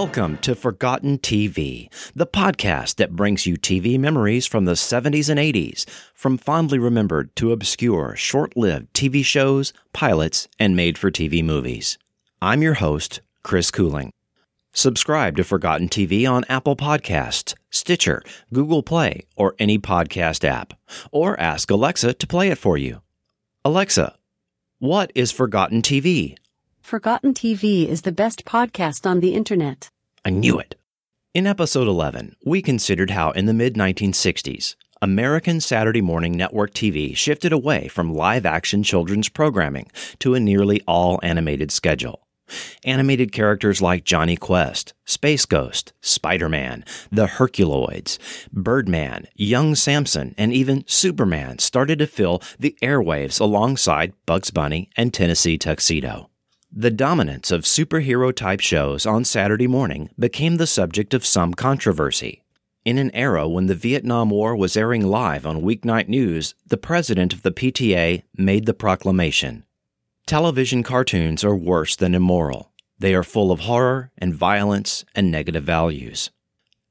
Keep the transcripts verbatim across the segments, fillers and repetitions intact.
Welcome to Forgotten T V, the podcast that brings you T V memories from the seventies and eighties, from fondly remembered to obscure, short-lived T V shows, pilots, and made-for-T V movies. I'm your host, Chris Cooling. Subscribe to Forgotten T V on Apple Podcasts, Stitcher, Google Play, or any podcast app, or ask Alexa to play it for you. Alexa, what is Forgotten T V? Forgotten T V is the best podcast on the internet. I knew it. In episode eleven, we considered how in the mid nineteen sixties, American Saturday morning network T V shifted away from live-action children's programming to a nearly all-animated schedule. Animated characters like Johnny Quest, Space Ghost, Spider-Man, the Herculoids, Birdman, Young Samson, and even Superman started to fill the airwaves alongside Bugs Bunny and Tennessee Tuxedo. The dominance of superhero-type shows on Saturday morning became the subject of some controversy. In an era when the Vietnam War was airing live on weeknight news, the president of the P T A made the proclamation, "Television cartoons are worse than immoral. They are full of horror and violence and negative values."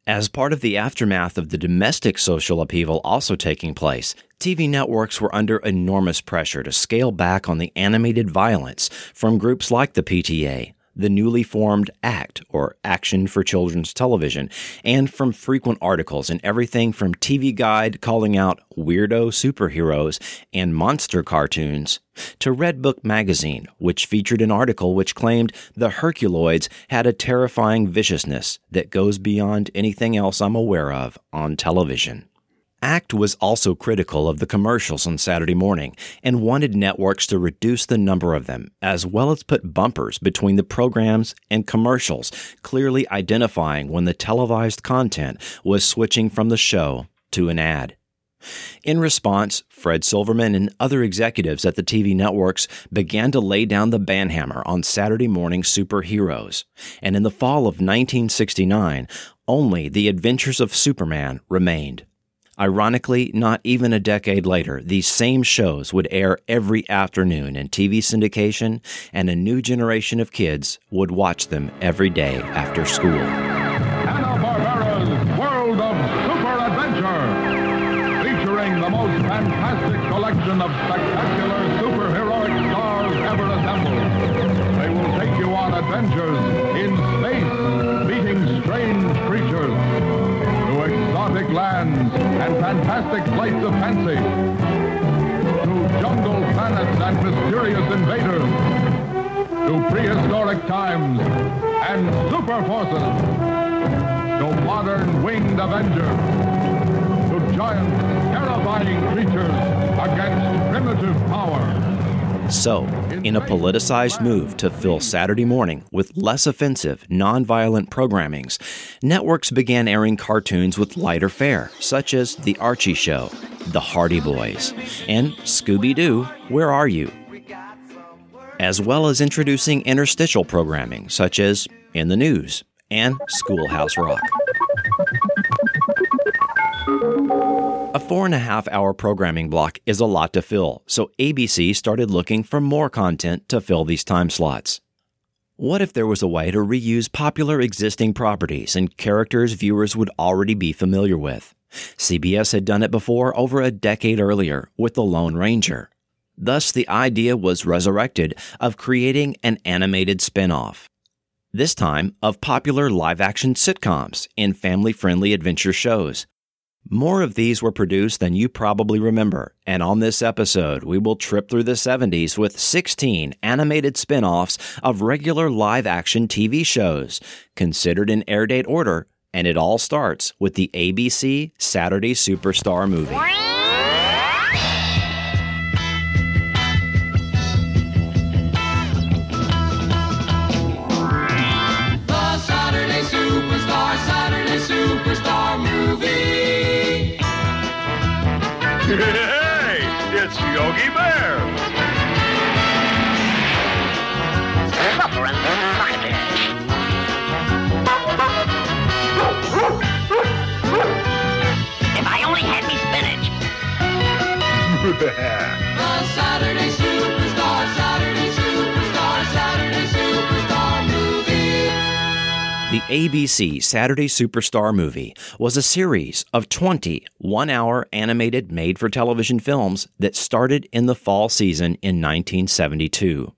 As part of the aftermath of the domestic social upheaval also taking place, T V networks were under enormous pressure to scale back on the animated violence from groups like the P T A, the newly formed ACT, or Action for Children's Television, and from frequent articles in everything from T V Guide calling out weirdo superheroes and monster cartoons, to Red Book Magazine, which featured an article which claimed the Herculoids had a terrifying viciousness that goes beyond anything else I'm aware of on television. ACT was also critical of the commercials on Saturday morning and wanted networks to reduce the number of them, as well as put bumpers between the programs and commercials, clearly identifying when the televised content was switching from the show to an ad. In response, Fred Silverman and other executives at the T V networks began to lay down the banhammer on Saturday morning superheroes, and in the fall of nineteen sixty-nine, only The Adventures of Superman remained. Ironically, not even a decade later, these same shows would air every afternoon in T V syndication, and a new generation of kids would watch them every day after school. Of spectacular superheroic stars ever assembled. They will take you on adventures in space, meeting strange creatures, to exotic lands and fantastic flights of fancy, to jungle planets and mysterious invaders, to prehistoric times and super forces, to modern winged avengers, to giant, terrifying creatures, against primitive power. So, in a politicized move to fill Saturday morning with less offensive, nonviolent programmings, networks began airing cartoons with lighter fare, such as The Archie Show, The Hardy Boys, and Scooby-Doo, Where Are You?, as well as introducing interstitial programming, such as In the News and Schoolhouse Rock. A four and a half hour programming block is a lot to fill, so A B C started looking for more content to fill these time slots. What if there was a way to reuse popular existing properties and characters viewers would already be familiar with? C B S had done it before over a decade earlier with The Lone Ranger. Thus, the idea was resurrected of creating an animated spinoff. This time, of popular live-action sitcoms and family-friendly adventure shows. More of these were produced than you probably remember, and on this episode, we will trip through the seventies with sixteen animated spin-offs of regular live-action T V shows, considered in air date order, and it all starts with the A B C Saturday Superstar Movie. The Saturday Superstar, Saturday Superstar Movie. Hey, it's Yogi Bear. If I only had me spinach. The Saturday Superstar, Saturday Superstar, Saturday Superstar Movie. The A B C Saturday Superstar Movie was a series of twenty one-hour animated made-for-television films that started in the fall season in nineteen seventy-two.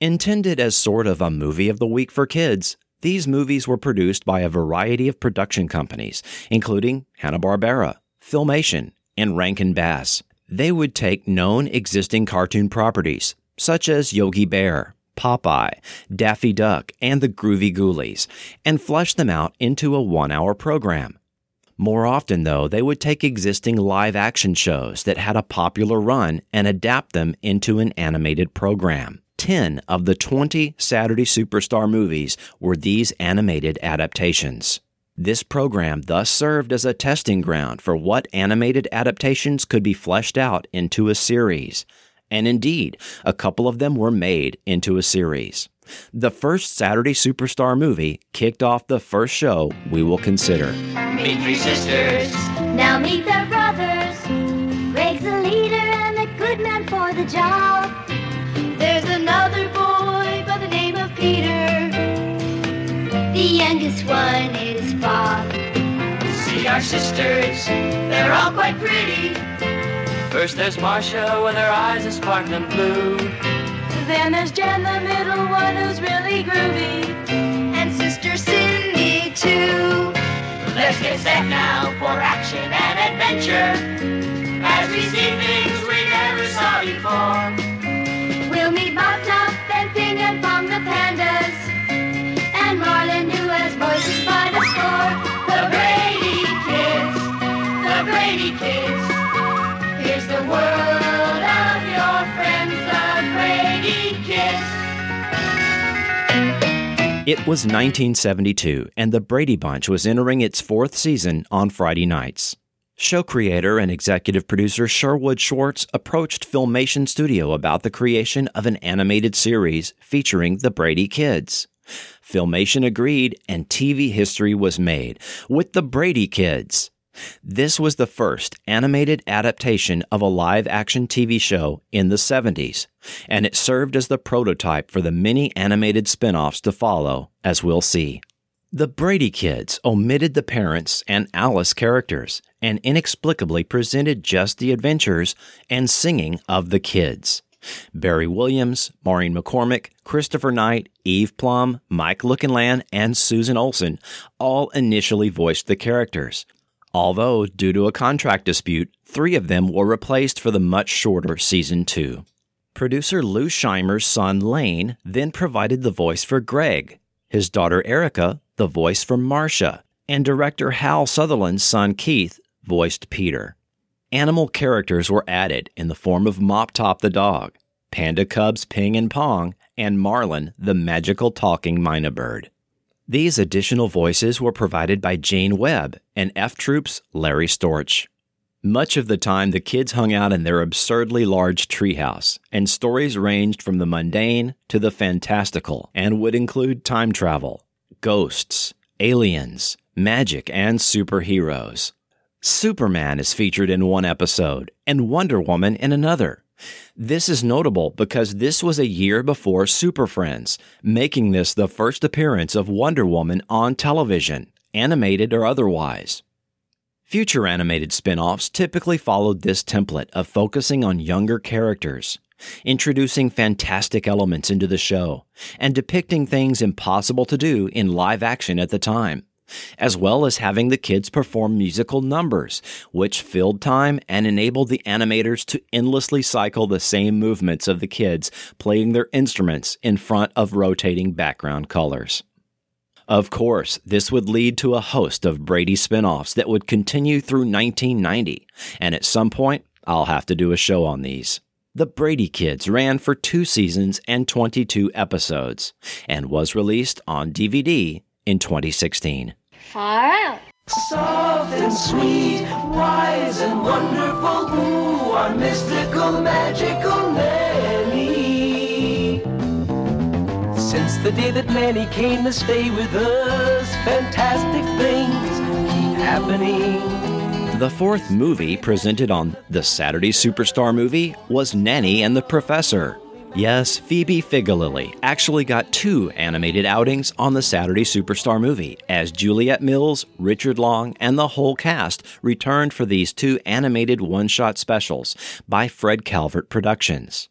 Intended as sort of a movie of the week for kids, these movies were produced by a variety of production companies, including Hanna-Barbera, Filmation, and Rankin Bass. They would take known existing cartoon properties, such as Yogi Bear, Popeye, Daffy Duck, and the Groovy Ghoulies, and flesh them out into a one-hour program. More often, though, they would take existing live-action shows that had a popular run and adapt them into an animated program. Ten of the twenty Saturday Superstar movies were these animated adaptations. This program thus served as a testing ground for what animated adaptations could be fleshed out into a series. And indeed, a couple of them were made into a series. The first Saturday Superstar movie kicked off the first show we will consider. Meet three sisters. Now meet their brothers. Greg's the leader and the good man for the job. There's another boy by the name of Peter. The youngest one is Bob. See our sisters. They're all quite pretty. First there's Marcia when her eyes are sparkling blue. Then there's Jen, the middle one who's really groovy. And Sister Cindy too. Let's get set now for action and adventure. As we see things we never saw before. We'll meet Bob Top and Ping and Pong the Pandas. And Marlin who has voices by the score. The Brady Kids. The Brady Kids. Here's the world of your friends, the Brady Kids. It was nineteen seventy-two, and the Brady Bunch was entering its fourth season on Friday nights. Show creator and executive producer Sherwood Schwartz approached Filmation Studio about the creation of an animated series featuring the Brady Kids. Filmation agreed, and T V history was made with the Brady Kids. This was the first animated adaptation of a live-action T V show in the seventies, and it served as the prototype for the many animated spin-offs to follow, as we'll see. The Brady Kids omitted the parents and Alice characters and inexplicably presented just the adventures and singing of the kids. Barry Williams, Maureen McCormick, Christopher Knight, Eve Plum, Mike Lukenland, and Susan Olsen all initially voiced the characters. Although, due to a contract dispute, three of them were replaced for the much shorter Season two. Producer Lou Scheimer's son Lane then provided the voice for Greg, his daughter Erica the voice for Marcia, and director Hal Sutherland's son Keith voiced Peter. Animal characters were added in the form of Mop Top the dog, Panda Cubs Ping and Pong, and Marlin the magical talking mina bird. These additional voices were provided by Jane Webb and F Troop's Larry Storch. Much of the time, the kids hung out in their absurdly large treehouse, and stories ranged from the mundane to the fantastical and would include time travel, ghosts, aliens, magic, and superheroes. Superman is featured in one episode and Wonder Woman in another. This is notable because this was a year before Super Friends, making this the first appearance of Wonder Woman on television, animated or otherwise. Future animated spin-offs typically followed this template of focusing on younger characters, introducing fantastic elements into the show, and depicting things impossible to do in live action at the time, as well as having the kids perform musical numbers, which filled time and enabled the animators to endlessly cycle the same movements of the kids playing their instruments in front of rotating background colors. Of course, this would lead to a host of Brady spinoffs that would continue through nineteen ninety, and at some point, I'll have to do a show on these. The Brady Kids ran for two seasons and twenty-two episodes, and was released on D V D in twenty sixteen. Far out. Soft and sweet, wise and wonderful, ooh, our mystical, magical Nanny. Since the day that Nanny came to stay with us, fantastic things keep happening. The fourth movie presented on the Saturday Superstar movie was Nanny and the Professor, Yes, Phoebe Figalili actually got two animated outings on the Saturday Superstar Movie, as Juliette Mills, Richard Long, and the whole cast returned for these two animated one-shot specials by Fred Calvert Productions.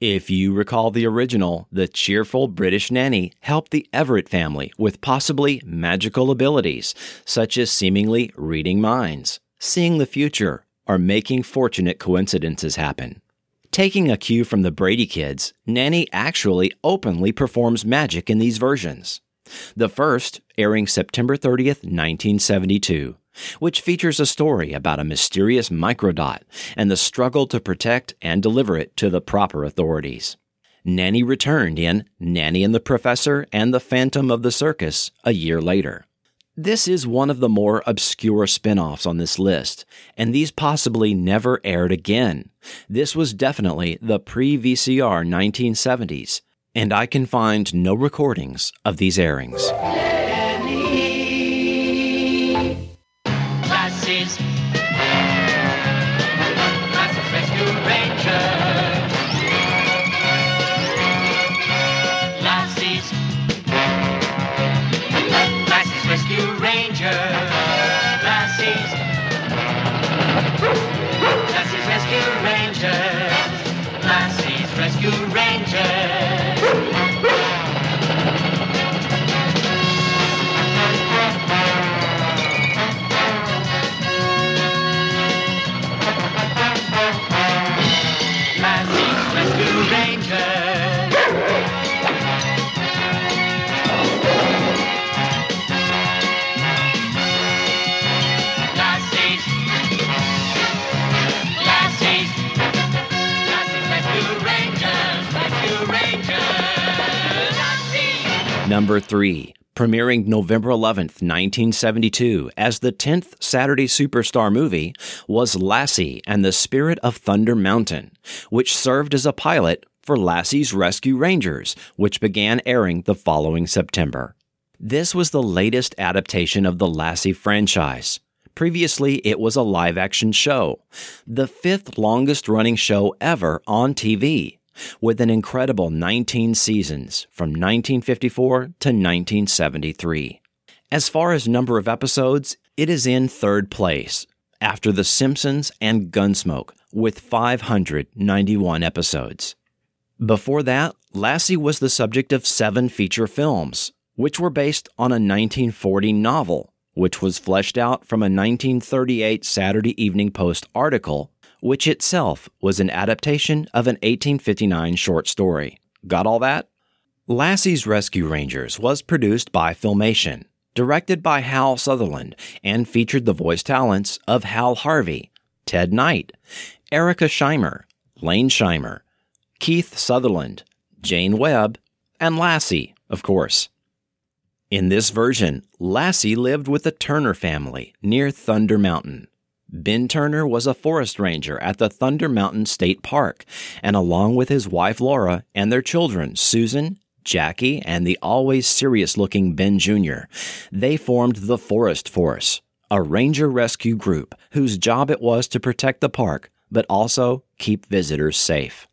If you recall the original, the cheerful British nanny helped the Everett family with possibly magical abilities, such as seemingly reading minds, seeing the future, or making fortunate coincidences happen. Taking a cue from the Brady Kids, Nanny actually openly performs magic in these versions. The first, airing September thirtieth, nineteen seventy-two, which features a story about a mysterious microdot and the struggle to protect and deliver it to the proper authorities. Nanny returned in Nanny and the Professor and the Phantom of the Circus a year later. This is one of the more obscure spin-offs on this list, and these possibly never aired again. This was definitely the pre-V C R nineteen seventies, and I can find no recordings of these airings. Nanny. Lassie's. Lassie's Rescue Rangers. Lassie's. Rescue Ranger, Lassie's, Lassie's Rescue Ranger, Lassie's Rescue Ranger, Lassie's Rescue Ranger. Number three, premiering November eleventh, nineteen seventy-two, as the tenth Saturday Superstar Movie, was Lassie and the Spirit of Thunder Mountain, which served as a pilot for Lassie's Rescue Rangers, which began airing the following September. This was the latest adaptation of the Lassie franchise. Previously, it was a live-action show, the fifth longest-running show ever on T V, with an incredible nineteen seasons from nineteen fifty-four to nineteen seventy-three. As far as number of episodes, it is in third place, after The Simpsons and Gunsmoke, with five hundred ninety-one episodes. Before that, Lassie was the subject of seven feature films, which were based on a nineteen forty novel, which was fleshed out from a nineteen thirty-eight Saturday Evening Post article, which itself was an adaptation of an eighteen fifty-nine short story. Got all that? Lassie's Rescue Rangers was produced by Filmation, directed by Hal Sutherland, and featured the voice talents of Hal Harvey, Ted Knight, Erica Scheimer, Lane Scheimer, Keith Sutherland, Jane Webb, and Lassie, of course. In this version, Lassie lived with the Turner family near Thunder Mountain. Ben Turner was a forest ranger at the Thunder Mountain State Park, and along with his wife Laura and their children, Susan, Jackie, and the always serious-looking Ben Junior, they formed the Forest Force, a ranger rescue group whose job it was to protect the park, but also keep visitors safe.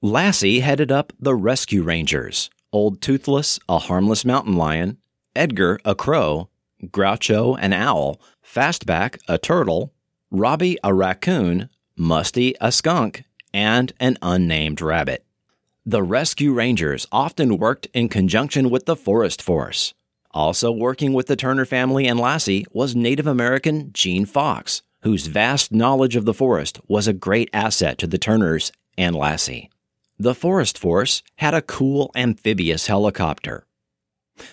Lassie headed up the Rescue Rangers, Old Toothless, a harmless mountain lion, Edgar, a crow, Groucho, an owl, Fastback, a turtle, Robbie, a raccoon, Musty, a skunk, and an unnamed rabbit. The Rescue Rangers often worked in conjunction with the Forest Force. Also working with the Turner family and Lassie was Native American Gene Fox, whose vast knowledge of the forest was a great asset to the Turners and Lassie. The Forest Force had a cool amphibious helicopter.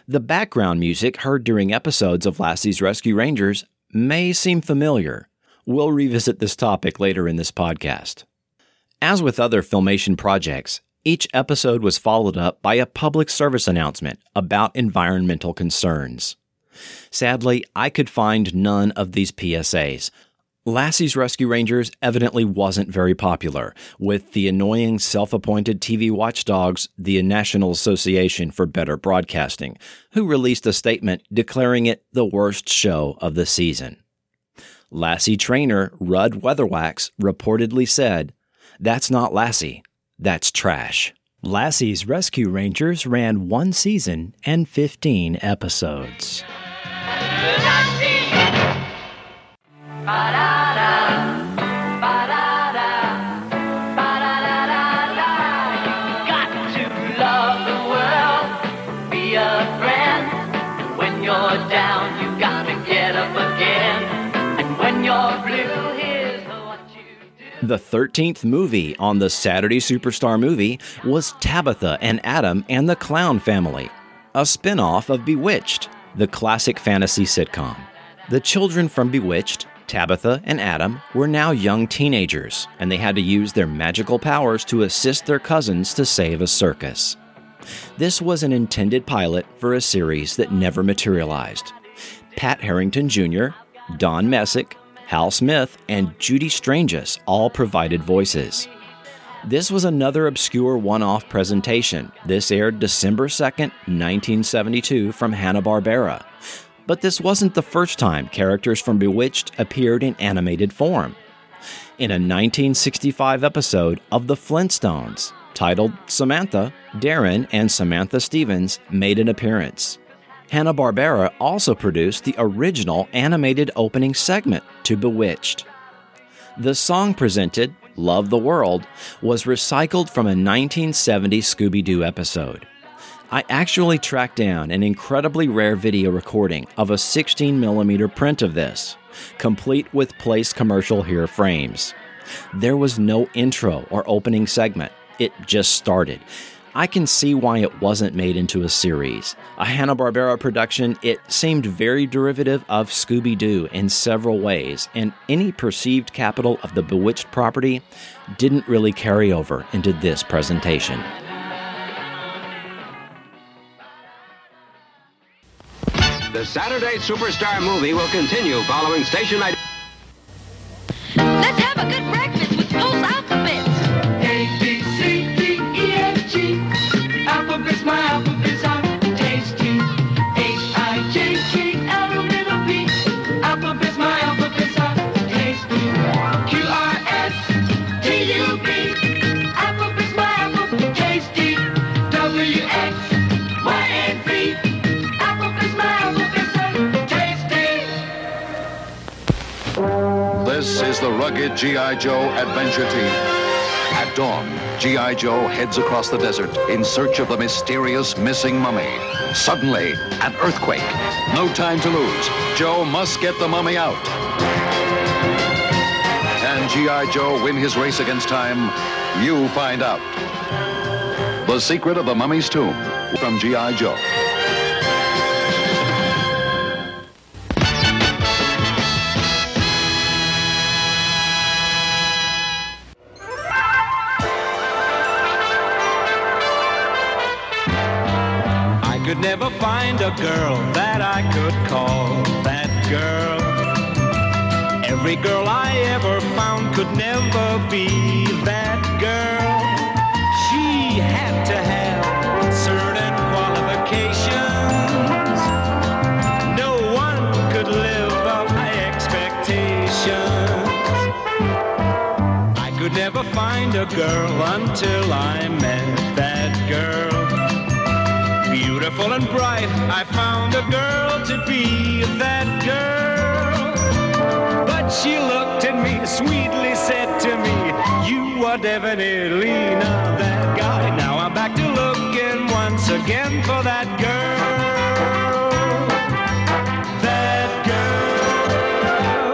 The background music heard during episodes of Lassie's Rescue Rangers may seem familiar. We'll revisit this topic later in this podcast. As with other Filmation projects, each episode was followed up by a public service announcement about environmental concerns. Sadly, I could find none of these P S As. Lassie's Rescue Rangers evidently wasn't very popular with the annoying self-appointed T V watchdogs, the National Association for Better Broadcasting, who released a statement declaring it the worst show of the season. Lassie trainer Rudd Weatherwax reportedly said, "That's not Lassie, that's trash." Lassie's Rescue Rangers ran one season and fifteen episodes. The thirteenth movie on the Saturday Superstar Movie was Tabitha and Adam and the Clown Family, a spin-off of Bewitched, the classic fantasy sitcom. The children from Bewitched, Tabitha and Adam, were now young teenagers, and they had to use their magical powers to assist their cousins to save a circus. This was an intended pilot for a series that never materialized. Pat Harrington Junior, Don Messick, Hal Smith, and Judy Strangus all provided voices. This was another obscure one-off presentation. This aired December second, nineteen seventy-two from Hanna-Barbera. But this wasn't the first time characters from Bewitched appeared in animated form. In a nineteen sixty-five episode of The Flintstones, titled Samantha, Darren and Samantha Stevens made an appearance. Hanna-Barbera also produced the original animated opening segment to Bewitched. The song presented, Love the World, was recycled from a nineteen seventy Scooby-Doo episode. I actually tracked down an incredibly rare video recording of a sixteen millimeter print of this, complete with place commercial here frames. There was no intro or opening segment. It just started. I can see why it wasn't made into a series. A Hanna-Barbera production, it seemed very derivative of Scooby-Doo in several ways, and any perceived capital of the Bewitched property didn't really carry over into this presentation. The Saturday Superstar Movie will continue following station I D. Let's have a good breakfast with Pulse Alphabets. My alphabets are tasty. H I J K L M N O P. Alphabets, my alphabets are tasty. Q R S T U B. Alphabets, my alphabets tasty. W X Y and Z. Alphabets, my alphabets are tasty. This is the rugged G I. Joe Adventure Team. At dawn, G I. Joe heads across the desert in search of the mysterious missing mummy. Suddenly, an earthquake. No time to lose. Joe must get the mummy out. Can G I. Joe win his race against time? You find out. The Secret of the Mummy's Tomb from G I. Joe. Never find a girl that I could call that girl. Every girl I ever found could never be that girl. She had to have certain qualifications. No one could live up to my expectations. I could never find a girl until I met that girl. Beautiful and bright, I found a girl to be that girl. But she looked at me, sweetly said to me, you are definitely not that guy. Now I'm back to looking once again for that girl. That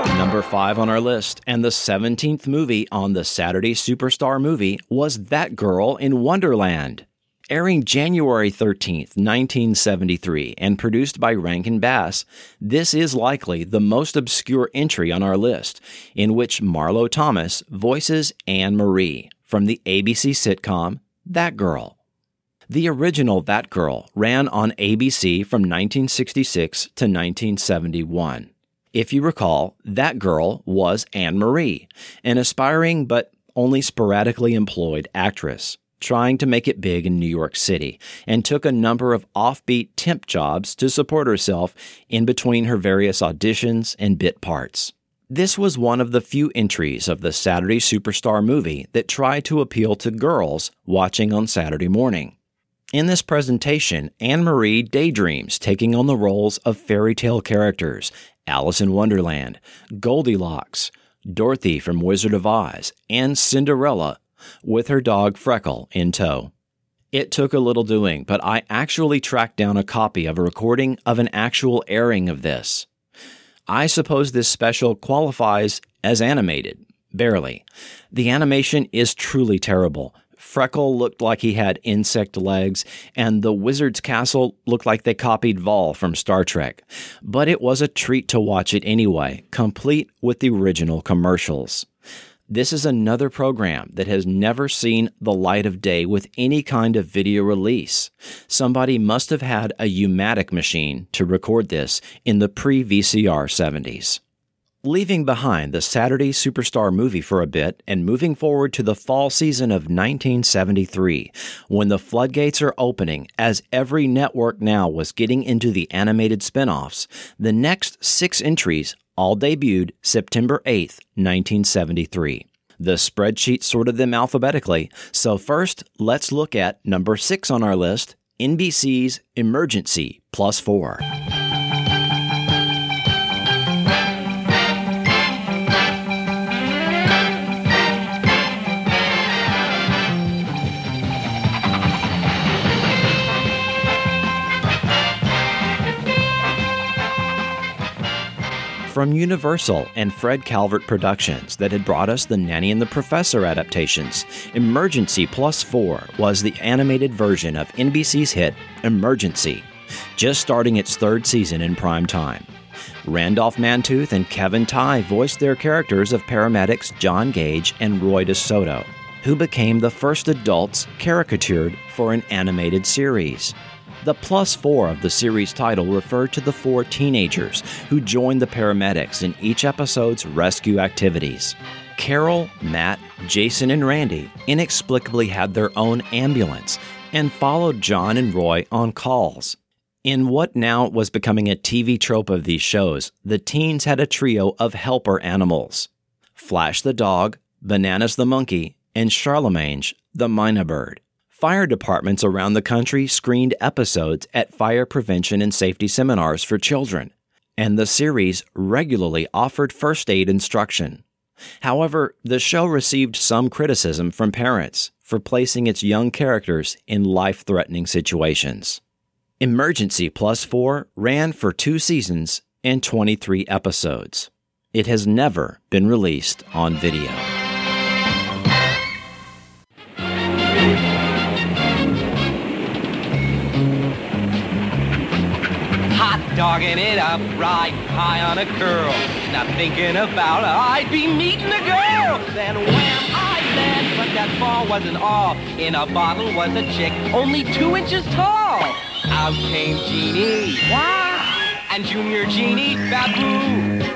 girl. Number five on our list, and the seventeenth movie on the Saturday Superstar Movie, was That Girl in Wonderland. Airing January thirteenth, nineteen seventy-three, and produced by Rankin Bass, this is likely the most obscure entry on our list, in which Marlo Thomas voices Anne Marie from the A B C sitcom That Girl. The original That Girl ran on A B C from nineteen sixty-six to nineteen seventy-one. If you recall, That Girl was Anne Marie, an aspiring but only sporadically employed actress, trying to make it big in New York City, and took a number of offbeat temp jobs to support herself in between her various auditions and bit parts. This was one of the few entries of the Saturday Superstar Movie that tried to appeal to girls watching on Saturday morning. In this presentation, Anne-Marie daydreams taking on the roles of fairy tale characters, Alice in Wonderland, Goldilocks, Dorothy from Wizard of Oz, and Cinderella, with her dog Freckle in tow. It took a little doing, but I actually tracked down a copy of a recording of an actual airing of this. I suppose this special qualifies as animated. Barely. The animation is truly terrible. Freckle looked like he had insect legs, and the wizard's castle looked like they copied Vol from Star Trek. But it was a treat to watch it anyway, complete with the original commercials. This is another program that has never seen the light of day with any kind of video release. Somebody must have had a U-matic machine to record this in the pre-V C R seventies. Leaving behind the Saturday Superstar Movie for a bit and moving forward to the fall season of nineteen seventy-three, when the floodgates are opening as every network now was getting into the animated spinoffs, the next six entries all debuted September eighth, nineteen seventy-three. The spreadsheet sorted them alphabetically, so first let's look at number six on our list, N B C's Emergency Plus Four. From Universal and Fred Calvert Productions that had brought us the Nanny and the Professor adaptations, Emergency Plus Four was the animated version of N B C's hit Emergency, just starting its third season in prime time. Randolph Mantooth and Kevin Tye voiced their characters of paramedics John Gage and Roy DeSoto, who became the first adults caricatured for an animated series. The plus four of the series title referred to the four teenagers who joined the paramedics in each episode's rescue activities. Carol, Matt, Jason, and Randy inexplicably had their own ambulance and followed John and Roy on calls. In what now was becoming a T V trope of these shows, the teens had a trio of helper animals: Flash the dog, Bananas the monkey, and Charlemagne the minor bird. Fire departments around the country screened episodes at fire prevention and safety seminars for children, and the series regularly offered first aid instruction. However, the show received some criticism from parents for placing its young characters in life-threatening situations. Emergency Plus Four ran for two seasons and twenty-three episodes. It has never been released on video. Dogging it up, right high on a curl. Not thinking about her, I'd be meeting a girl. Then wham, I land, but that ball wasn't all. In a bottle was a chick, only two inches tall. Out came Jeannie, wow, and Junior Jeannie Babu.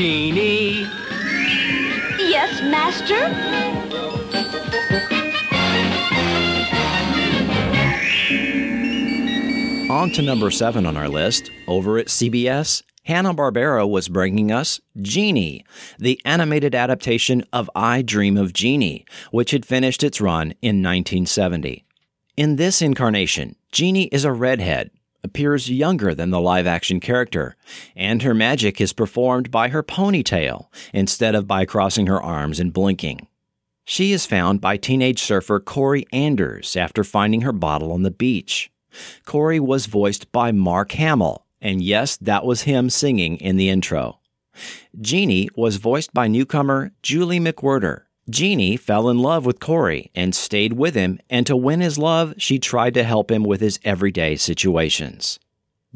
Jeannie. Yes, master? On to number seven on our list. Over at C B S, Hanna-Barbera was bringing us Jeannie, the animated adaptation of I Dream of Jeannie, which had finished its run in nineteen seventy. In this incarnation, Jeannie is a redhead, appears younger than the live-action character, and her magic is performed by her ponytail instead of by crossing her arms and blinking. She is found by teenage surfer Corey Anders after finding her bottle on the beach. Corey was voiced by Mark Hamill, and yes, that was him singing in the intro. Jeannie was voiced by newcomer Julie McWhirter. Jeannie fell in love with Corey and stayed with him, and to win his love, she tried to help him with his everyday situations.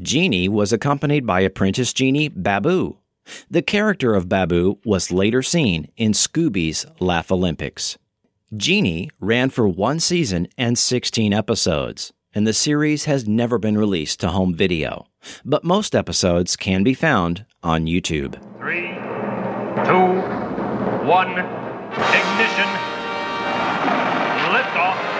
Jeannie was accompanied by apprentice Jeannie Babu. The character of Babu was later seen in Scooby's Laugh Olympics. Jeannie ran for one season and sixteen episodes, and the series has never been released to home video, but most episodes can be found on YouTube. Three, two, one, ignition, liftoff.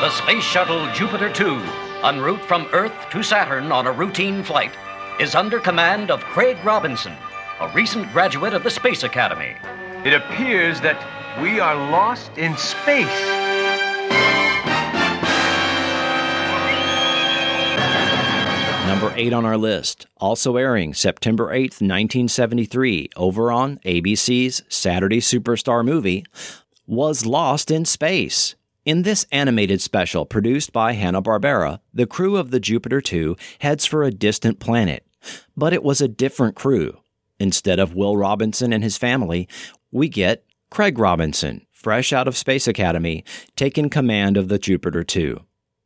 The Space Shuttle Jupiter two, en route from Earth to Saturn on a routine flight, is under command of Craig Robinson, a recent graduate of the Space Academy. It appears that we are lost in space. Number eight on our list, also airing September eighth, nineteen seventy-three, over on A B C's Saturday Superstar Movie, was Lost in Space. In this animated special produced by Hanna-Barbera, the crew of the Jupiter two heads for a distant planet. But it was a different crew. Instead of Will Robinson and his family, we get Craig Robinson, fresh out of Space Academy, taking command of the Jupiter two.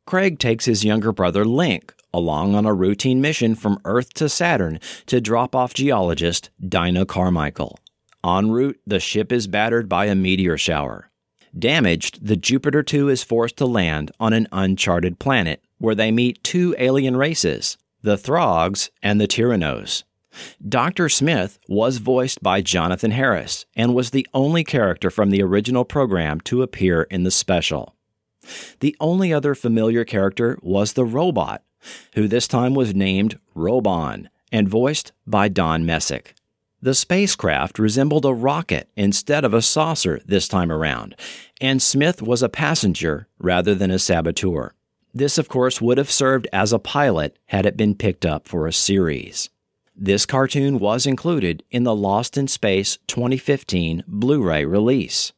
Craig takes his younger brother Link along on a routine mission from Earth to Saturn to drop off geologist Dinah Carmichael. En route, the ship is battered by a meteor shower. Damaged, the Jupiter two is forced to land on an uncharted planet where they meet two alien races, the Throgs and the Tyrannos. Doctor Smith was voiced by Jonathan Harris and was the only character from the original program to appear in the special. The only other familiar character was the robot, who this time was named Robon and voiced by Don Messick. The spacecraft resembled a rocket instead of a saucer this time around, and Smith was a passenger rather than a saboteur. This, of course, would have served as a pilot had it been picked up for a series. This cartoon was included in the Lost in Space twenty fifteen Blu-ray release.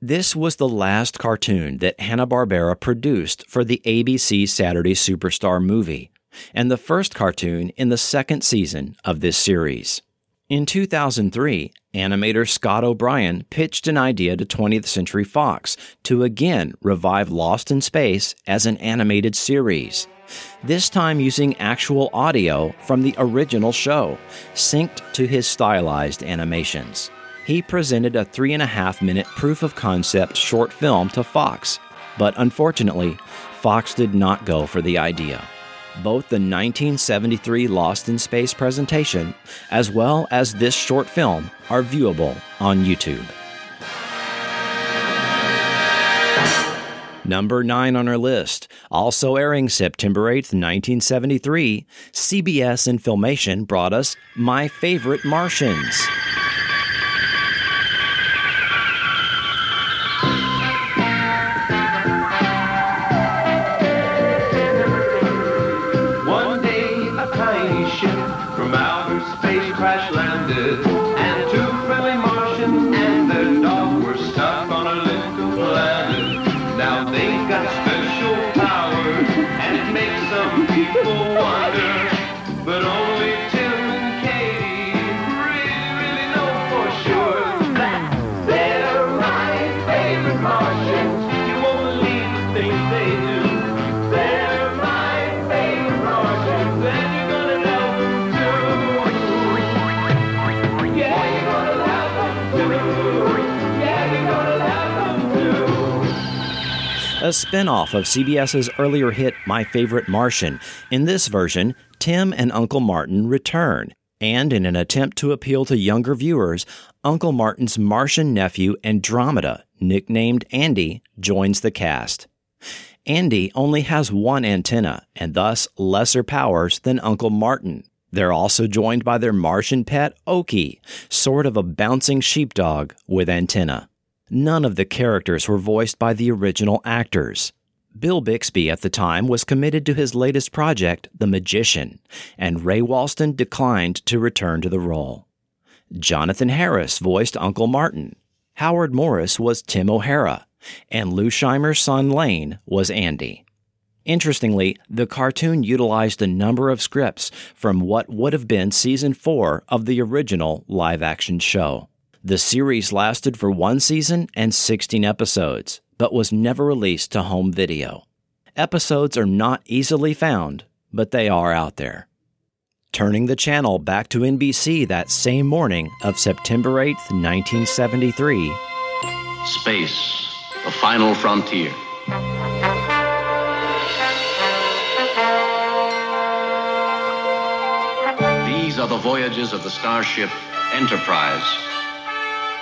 This was the last cartoon that Hanna-Barbera produced for the A B C Saturday Superstar Movie, and the first cartoon in the second season of this series. In two thousand three, animator Scott O'Brien pitched an idea to twentieth Century Fox to again revive Lost in Space as an animated series, this time using actual audio from the original show, synced to his stylized animations. He presented a three and a half minute proof-of-concept short film to Fox, but unfortunately, Fox did not go for the idea. Both the nineteen seventy-three Lost in Space presentation, as well as this short film, are viewable on YouTube. Number nine on our list, also airing September eighth, nineteen seventy-three, C B S and Filmation brought us My Favorite Martians. A spin-off of CBS's earlier hit My Favorite Martian. In this version, Tim and Uncle Martin return, and in an attempt to appeal to younger viewers, Uncle Martin's Martian nephew Andromeda, nicknamed Andy, joins the cast. Andy only has one antenna, and thus lesser powers than Uncle Martin. They're also joined by their Martian pet, Oki, sort of a bouncing sheepdog with antenna. None of the characters were voiced by the original actors. Bill Bixby at the time was committed to his latest project, The Magician, and Ray Walston declined to return to the role. Jonathan Harris voiced Uncle Martin. Howard Morris was Tim O'Hara, and Lou Scheimer's son Lane was Andy. Interestingly, the cartoon utilized a number of scripts from what would have been season four of the original live-action show. The series lasted for one season and sixteen episodes, but was never released to home video. Episodes are not easily found, but they are out there. Turning the channel back to N B C that same morning of September eighth, nineteen seventy-three. Space, the final frontier. These are the voyages of the starship Enterprise.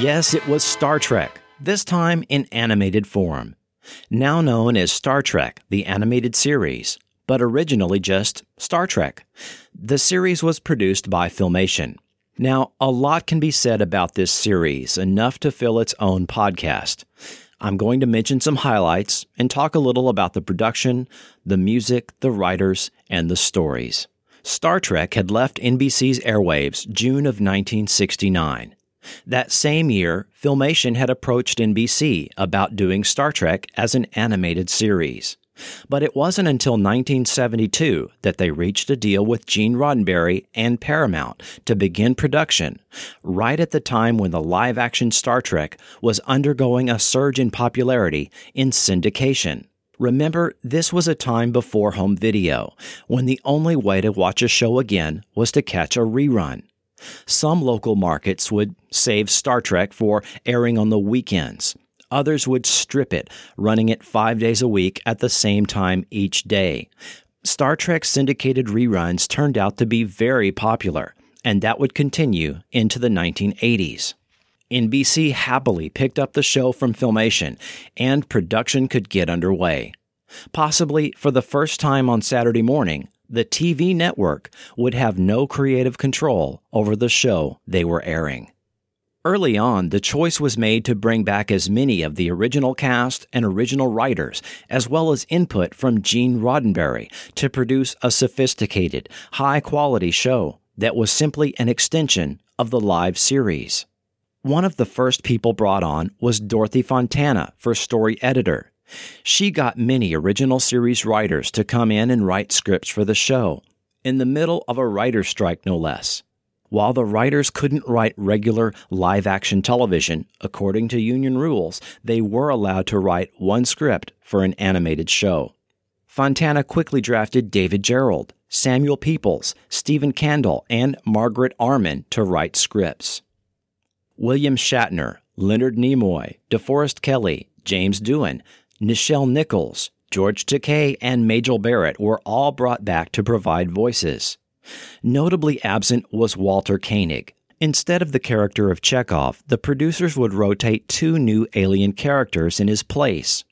Yes, it was Star Trek, this time in animated form. Now known as Star Trek, the Animated Series, but originally just Star Trek. The series was produced by Filmation. Now, a lot can be said about this series, enough to fill its own podcast. I'm going to mention some highlights and talk a little about the production, the music, the writers, and the stories. Star Trek had left N B C's airwaves June of nineteen sixty-nine. That same year, Filmation had approached N B C about doing Star Trek as an animated series. But it wasn't until nineteen seventy-two that they reached a deal with Gene Roddenberry and Paramount to begin production, right at the time when the live-action Star Trek was undergoing a surge in popularity in syndication. Remember, this was a time before home video, when the only way to watch a show again was to catch a rerun. Some local markets would save Star Trek for airing on the weekends. Others would strip it, running it five days a week at the same time each day. Star Trek syndicated reruns turned out to be very popular, and that would continue into the nineteen eighties. N B C happily picked up the show from Filmation, and production could get underway. Possibly for the first time on Saturday morning, the T V network would have no creative control over the show they were airing. Early on, the choice was made to bring back as many of the original cast and original writers, as well as input from Gene Roddenberry, to produce a sophisticated, high-quality show that was simply an extension of the live series. One of the first people brought on was Dorothy Fontana for story editor. She got many original series writers to come in and write scripts for the show, in the middle of a writer's strike no less. While the writers couldn't write regular live-action television, according to union rules, they were allowed to write one script for an animated show. Fontana quickly drafted David Gerald, Samuel Peoples, Stephen Candle, and Margaret Arman to write scripts. William Shatner, Leonard Nimoy, DeForest Kelley, James Doohan, Nichelle Nichols, George Takei, and Majel Barrett were all brought back to provide voices. Notably absent was Walter Koenig. Instead of the character of Chekhov, the producers would rotate two new alien characters in his place.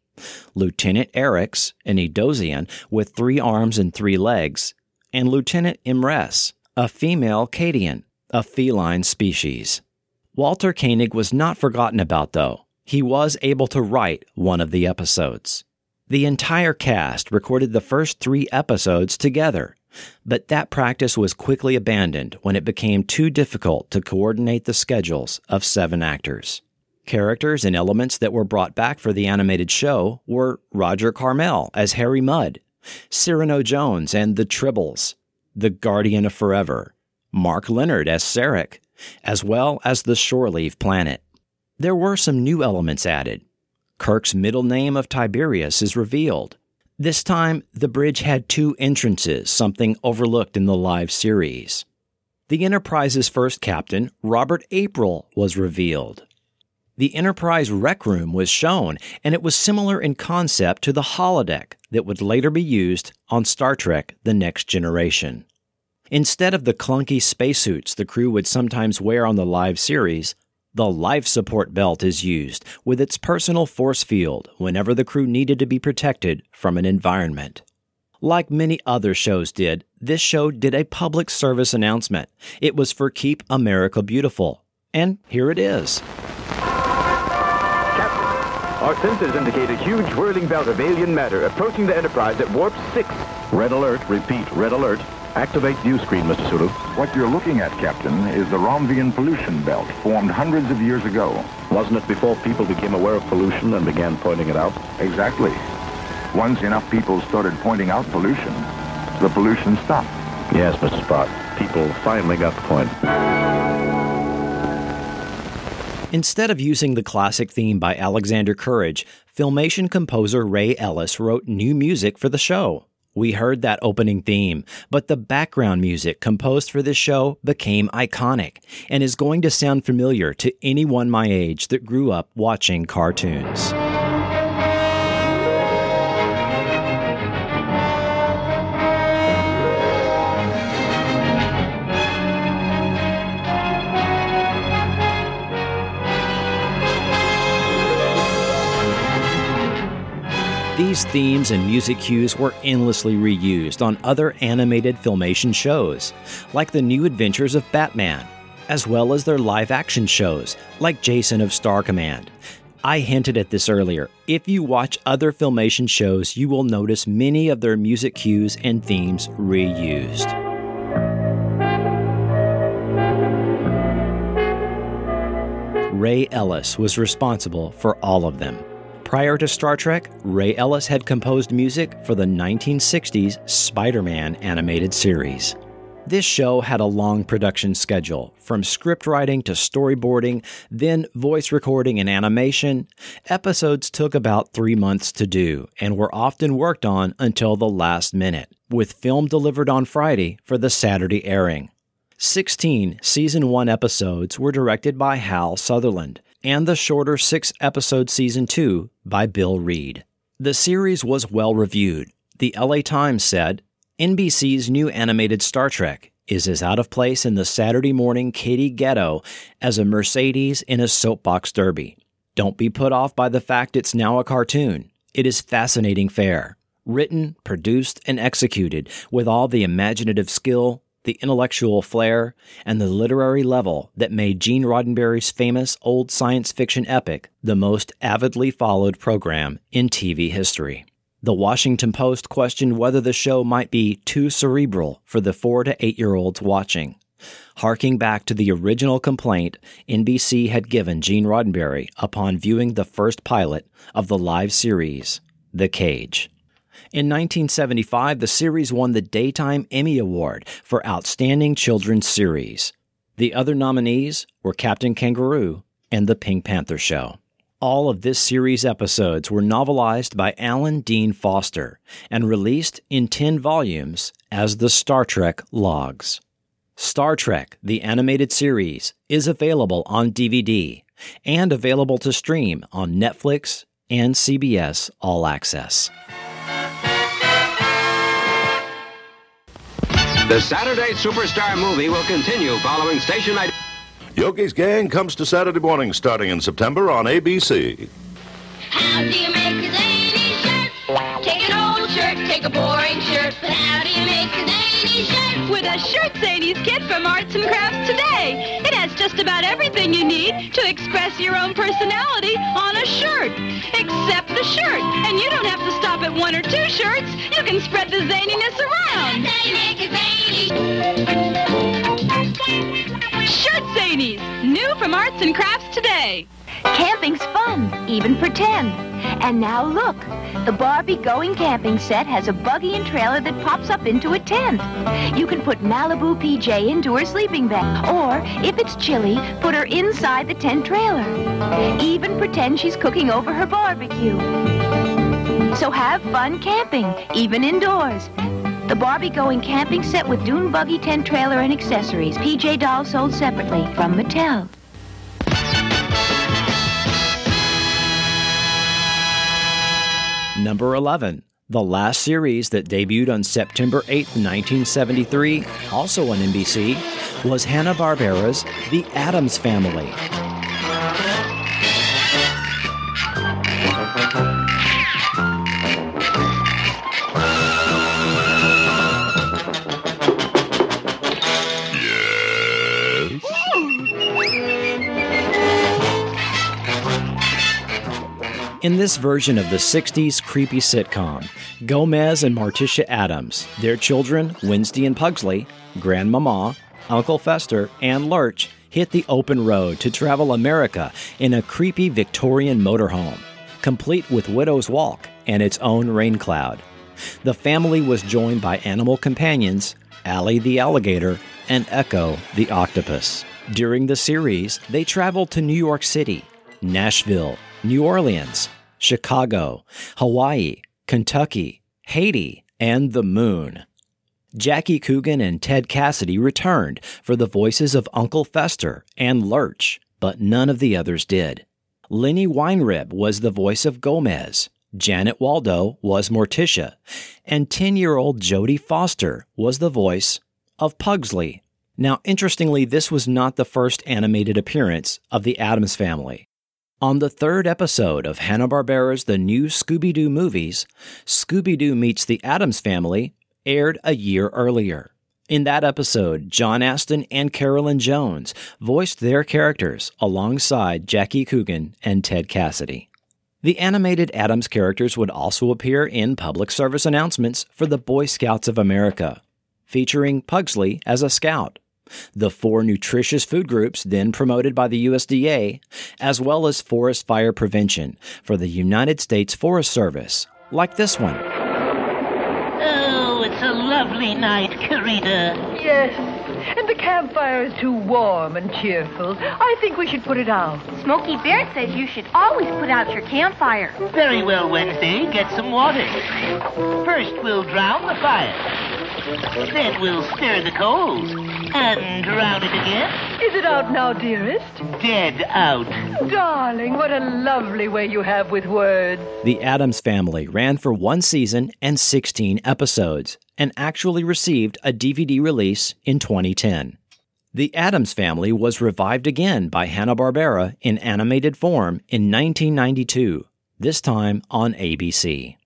Lieutenant Eriks, an Edozian with three arms and three legs, and Lieutenant Imres, a female Kadian, a feline species. Walter Koenig was not forgotten about, though. He was able to write one of the episodes. The entire cast recorded the first three episodes together, but that practice was quickly abandoned when it became too difficult to coordinate the schedules of seven actors. Characters and elements that were brought back for the animated show were Roger Carmel as Harry Mudd, Cyrano Jones and the Tribbles, the Guardian of Forever, Mark Leonard as Sarek, as well as the Shoreleave Planet. There were some new elements added. Kirk's middle name of Tiberius is revealed. This time, the bridge had two entrances, something overlooked in the live series. The Enterprise's first captain, Robert April, was revealed. The Enterprise rec room was shown, and it was similar in concept to the holodeck that would later be used on Star Trek: The Next Generation. Instead of the clunky spacesuits the crew would sometimes wear on the live series, the life support belt is used with its personal force field whenever the crew needed to be protected from an environment. Like many other shows did, this show did a public service announcement. It was for Keep America Beautiful. And here it is. Captain, our sensors indicate a huge whirling belt of alien matter approaching the Enterprise at warp six. Red alert, repeat, red alert. Activate view screen, Mister Sulu. What you're looking at, Captain, is the Romvian pollution belt formed hundreds of years ago. Wasn't it before people became aware of pollution and began pointing it out? Exactly. Once enough people started pointing out pollution, the pollution stopped. Yes, Mister Spock. People finally got the point. Instead of using the classic theme by Alexander Courage, Filmation composer Ray Ellis wrote new music for the show. We heard that opening theme, but the background music composed for this show became iconic and is going to sound familiar to anyone my age that grew up watching cartoons. These themes and music cues were endlessly reused on other animated Filmation shows, like The New Adventures of Batman, as well as their live-action shows, like Jason of Star Command. I hinted at this earlier. If you watch other Filmation shows, you will notice many of their music cues and themes reused. Ray Ellis was responsible for all of them. Prior to Star Trek, Ray Ellis had composed music for the nineteen sixties Spider-Man animated series. This show had a long production schedule, from script writing to storyboarding, then voice recording and animation. Episodes took about three months to do and were often worked on until the last minute, with film delivered on Friday for the Saturday airing. sixteen Season one episodes were directed by Hal Sutherland, and the shorter six-episode Season two by Bill Reed. The series was well-reviewed. The L A Times said, N B C's new animated Star Trek is as out of place in the Saturday morning kitty ghetto as a Mercedes in a soapbox derby. Don't be put off by the fact it's now a cartoon. It is fascinating fare, written, produced, and executed with all the imaginative skill, the intellectual flair, and the literary level that made Gene Roddenberry's famous old science fiction epic the most avidly followed program in T V history. The Washington Post questioned whether the show might be too cerebral for the four to eight-year-olds watching. Harking back to the original complaint N B C had given Gene Roddenberry upon viewing the first pilot of the live series, The Cage. In nineteen seventy-five, the series won the Daytime Emmy Award for Outstanding Children's Series. The other nominees were Captain Kangaroo and The Pink Panther Show. All of this series' episodes were novelized by Alan Dean Foster and released in ten volumes as the Star Trek Logs. Star Trek, the animated series, is available on D V D and available to stream on Netflix and C B S All Access. The Saturday Superstar Movie will continue following station I... Yogi's Gang comes to Saturday morning starting in September on A B C. How do you make a zany shirt? Take an old shirt, take a boring shirt, but how do you make a zany shirt? With a Shirt Zanies kit from Arts and Crafts Today. It has just about everything you need to express your own personality on a shirt, except the shirt. And you don't have to stop at one or two shirts. You can spread the zaniness around. Shirt Zanies, new from Arts and Crafts Today. Camping's fun, even for ten. And now look, the Barbie Going Camping set has a buggy and trailer that pops up into a tent. You can put Malibu P J into her sleeping bag, or if it's chilly, put her inside the tent trailer. Even pretend she's cooking over her barbecue. So have fun camping, even indoors. The Barbie Going Camping set with dune buggy, tent trailer, and accessories. P J dolls sold separately from Mattel. Number eleven, the last series that debuted on September eighth, nineteen seventy-three, also on N B C, was Hanna-Barbera's The Addams Family. In this version of the sixties creepy sitcom, Gomez and Marticia Adams, their children, Wednesday and Pugsley, Grandmama, Uncle Fester, and Lurch, hit the open road to travel America in a creepy Victorian motorhome, complete with Widow's Walk and its own rain cloud. The family was joined by animal companions, Allie the alligator and Echo the octopus. During the series, they traveled to New York City, Nashville, New Orleans, Chicago, Hawaii, Kentucky, Haiti, and the moon. Jackie Coogan and Ted Cassidy returned for the voices of Uncle Fester and Lurch, but none of the others did. Lenny Weinrib was the voice of Gomez, Janet Waldo was Morticia, and ten-year-old Jodie Foster was the voice of Pugsley. Now, interestingly, this was not the first animated appearance of the Addams Family. On the third episode of Hanna-Barbera's The New Scooby-Doo Movies, Scooby-Doo Meets the Addams Family aired a year earlier. In that episode, John Aston and Carolyn Jones voiced their characters alongside Jackie Coogan and Ted Cassidy. The animated Addams characters would also appear in public service announcements for the Boy Scouts of America, featuring Pugsley as a scout, the four nutritious food groups then promoted by the U S D A, as well as forest fire prevention for the United States Forest Service, like this one. It's a lovely night, Carita. Yes, and the campfire is too warm and cheerful. I think we should put it out. Smokey Bear says you should always put out your campfire. Very well, Wednesday. Get some water. First, we'll drown the fire. Then we'll stir the coals and drown it again. Is it out now, dearest? Dead out. Darling, what a lovely way you have with words. The Addams Family ran for one season and sixteen episodes, and actually received a D V D release in twenty ten. The Addams Family was revived again by Hanna-Barbera in animated form in nineteen ninety-two, this time on A B C.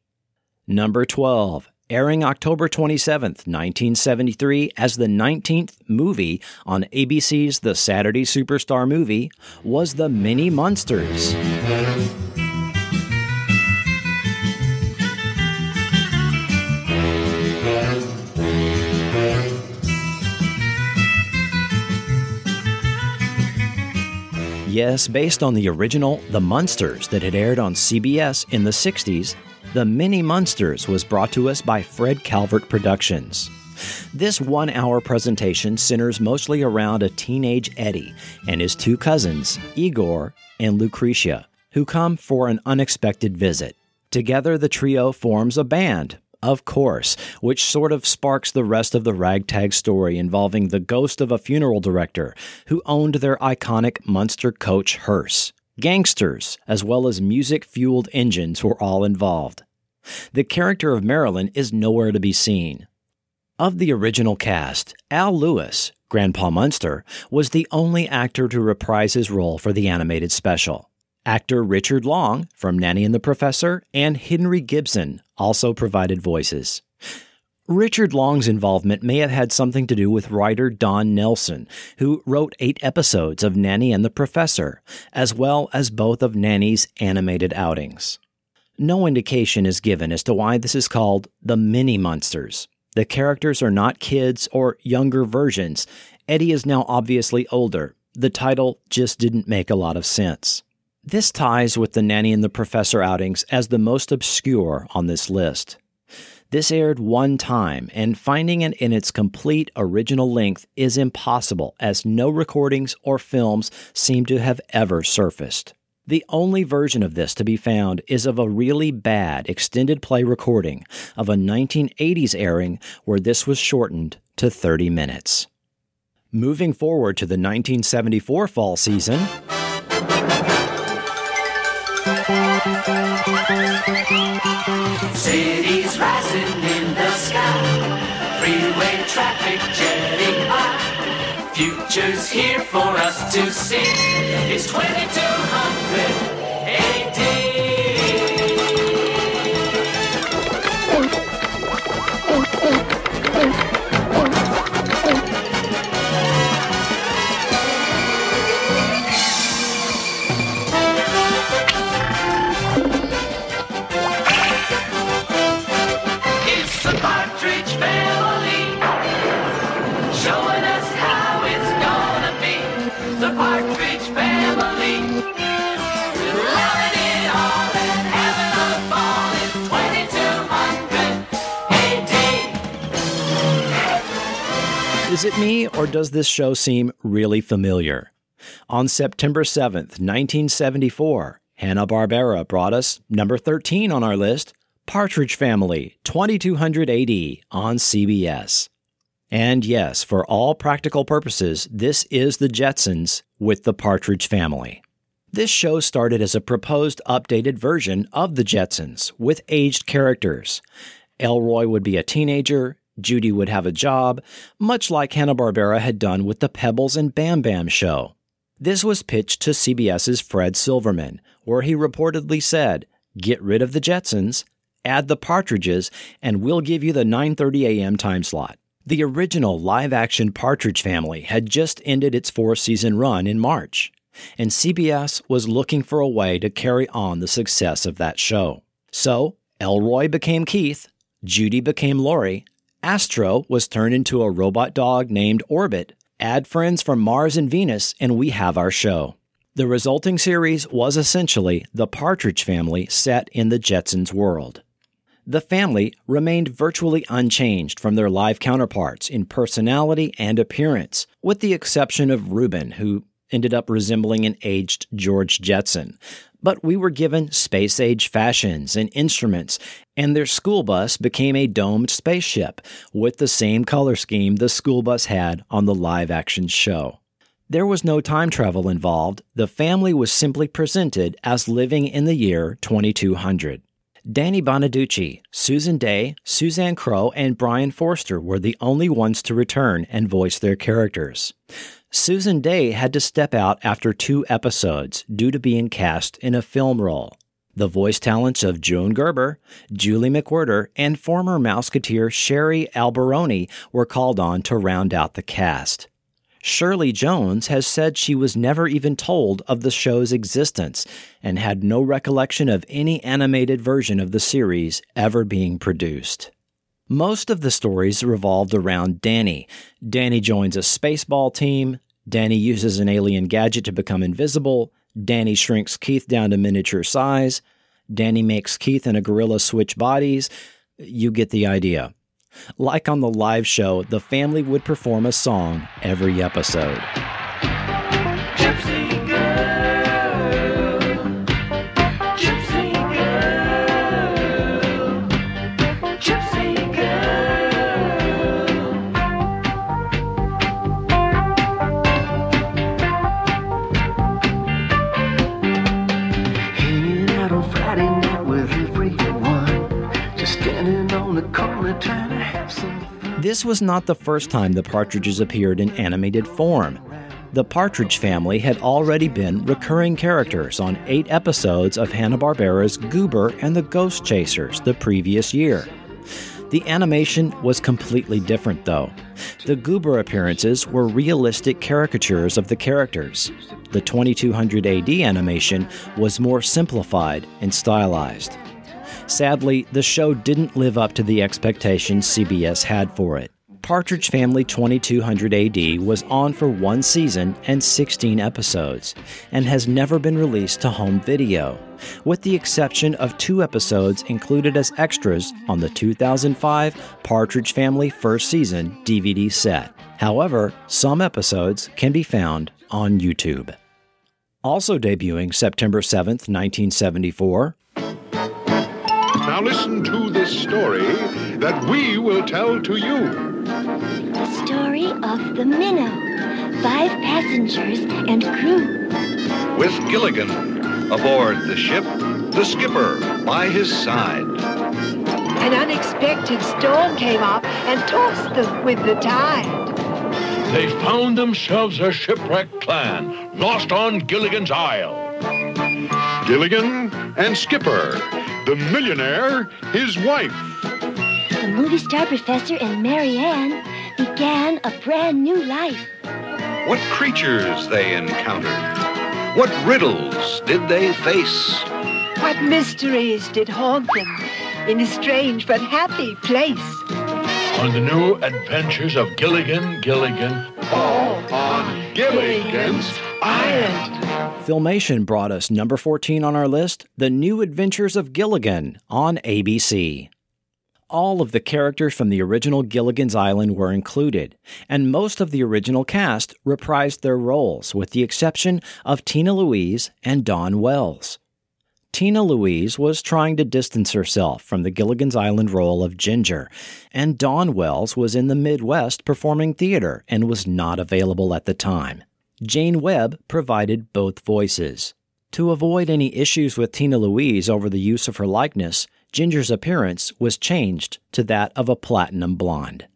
Number twelve, airing October twenty-seventh, nineteen seventy-three as the nineteenth movie on A B C's The Saturday Superstar Movie, was The Mini Munsters. Yes, based on the original The Munsters that had aired on C B S in the sixties, The Mini Munsters was brought to us by Fred Calvert Productions. This one-hour presentation centers mostly around a teenage Eddie and his two cousins, Igor and Lucretia, who come for an unexpected visit. Together, the trio forms a band, of course, which sort of sparks the rest of the ragtag story involving the ghost of a funeral director who owned their iconic Munster coach hearse. Gangsters, as well as music-fueled engines, were all involved. The character of Marilyn is nowhere to be seen. Of the original cast, Al Lewis, Grandpa Munster, was the only actor to reprise his role for the animated special. Actor Richard Long, from Nanny and the Professor, and Henry Gibson also provided voices. Richard Long's involvement may have had something to do with writer Don Nelson, who wrote eight episodes of Nanny and the Professor, as well as both of Nanny's animated outings. No indication is given as to why this is called the Mini Munsters. The characters are not kids or younger versions. Eddie is now obviously older. The title just didn't make a lot of sense. This ties with the Nanny and the Professor outings as the most obscure on this list. This aired one time, and finding it in its complete original length is impossible, as no recordings or films seem to have ever surfaced. The only version of this to be found is of a really bad extended play recording of a nineteen eighties airing where this was shortened to thirty minutes. Moving forward to the nineteen seventy-four fall season... Cities rising in the sky, freeway traffic jetting high, future's here for us to see, it's twenty-two hundred A D. Rich family. We're loving it all and having a ball in twenty-two hundred A D. Is it me, or does this show seem really familiar? On September seventh, nineteen seventy-four, Hanna-Barbera brought us number thirteen on our list, Partridge Family, twenty-two hundred A D on C B S. And yes, for all practical purposes, this is the Jetsons with the Partridge Family. This show started as a proposed updated version of the Jetsons with aged characters. Elroy would be a teenager, Judy would have a job, much like Hanna-Barbera had done with the Pebbles and Bam Bam show. This was pitched to CBS's Fred Silverman, where he reportedly said, "Get rid of the Jetsons, add the Partridges, and we'll give you the nine thirty a.m. time slot." The original live-action Partridge Family had just ended its four-season run in March, and C B S was looking for a way to carry on the success of that show. So, Elroy became Keith, Judy became Lori, Astro was turned into a robot dog named Orbit, add friends from Mars and Venus, and we have our show. The resulting series was essentially the Partridge Family set in the Jetsons' world. The family remained virtually unchanged from their live counterparts in personality and appearance, with the exception of Reuben, who ended up resembling an aged George Jetson. But we were given space-age fashions and instruments, and their school bus became a domed spaceship with the same color scheme the school bus had on the live-action show. There was no time travel involved. The family was simply presented as living in the year twenty-two hundred. Danny Bonaducci, Susan Day, Suzanne Crow, and Brian Forster were the only ones to return and voice their characters. Susan Day had to step out after two episodes due to being cast in a film role. The voice talents of Joan Gerber, Julie McWhirter, and former Mouseketeer Sherry Alberoni were called on to round out the cast. Shirley Jones has said she was never even told of the show's existence and had no recollection of any animated version of the series ever being produced. Most of the stories revolved around Danny. Danny joins a spaceball team. Danny uses an alien gadget to become invisible. Danny shrinks Keith down to miniature size. Danny makes Keith and a gorilla switch bodies. You get the idea. Like on the live show, the family would perform a song every episode. Gypsy girl, gypsy girl, gypsy girl. Hanging out on Friday night with everyone, just standing on the corner trying to. This was not the first time the Partridges appeared in animated form. The Partridge Family had already been recurring characters on eight episodes of Hanna-Barbera's Goober and the Ghost Chasers the previous year. The animation was completely different, though. The Goober appearances were realistic caricatures of the characters. The twenty-two hundred A D animation was more simplified and stylized. Sadly, the show didn't live up to the expectations C B S had for it. Partridge Family twenty-two hundred A D was on for one season and sixteen episodes, and has never been released to home video, with the exception of two episodes included as extras on the two thousand five Partridge Family first season D V D set. However, some episodes can be found on YouTube. Also debuting September seventh, nineteen seventy-four, now listen to this story that we will tell to you. The story of the Minnow, five passengers and crew. With Gilligan aboard the ship, the skipper by his side. An unexpected storm came up and tossed them with the tide. They found themselves a shipwrecked clan, lost on Gilligan's Isle. Gilligan and Skipper, the millionaire, his wife. The movie star professor and Marianne began a brand new life. What creatures they encountered. What riddles did they face. What mysteries did haunt them in a strange but happy place. On the new adventures of Gilligan, Gilligan. All on Gilligan's island. Filmation brought us number fourteen on our list, The New Adventures of Gilligan on A B C. All of the characters from the original Gilligan's Island were included, and most of the original cast reprised their roles, with the exception of Tina Louise and Don Wells. Tina Louise was trying to distance herself from the Gilligan's Island role of Ginger, and Don Wells was in the Midwest performing theater and was not available at the time. Jane Webb provided both voices. To avoid any issues with Tina Louise over the use of her likeness, Ginger's appearance was changed to that of a platinum blonde.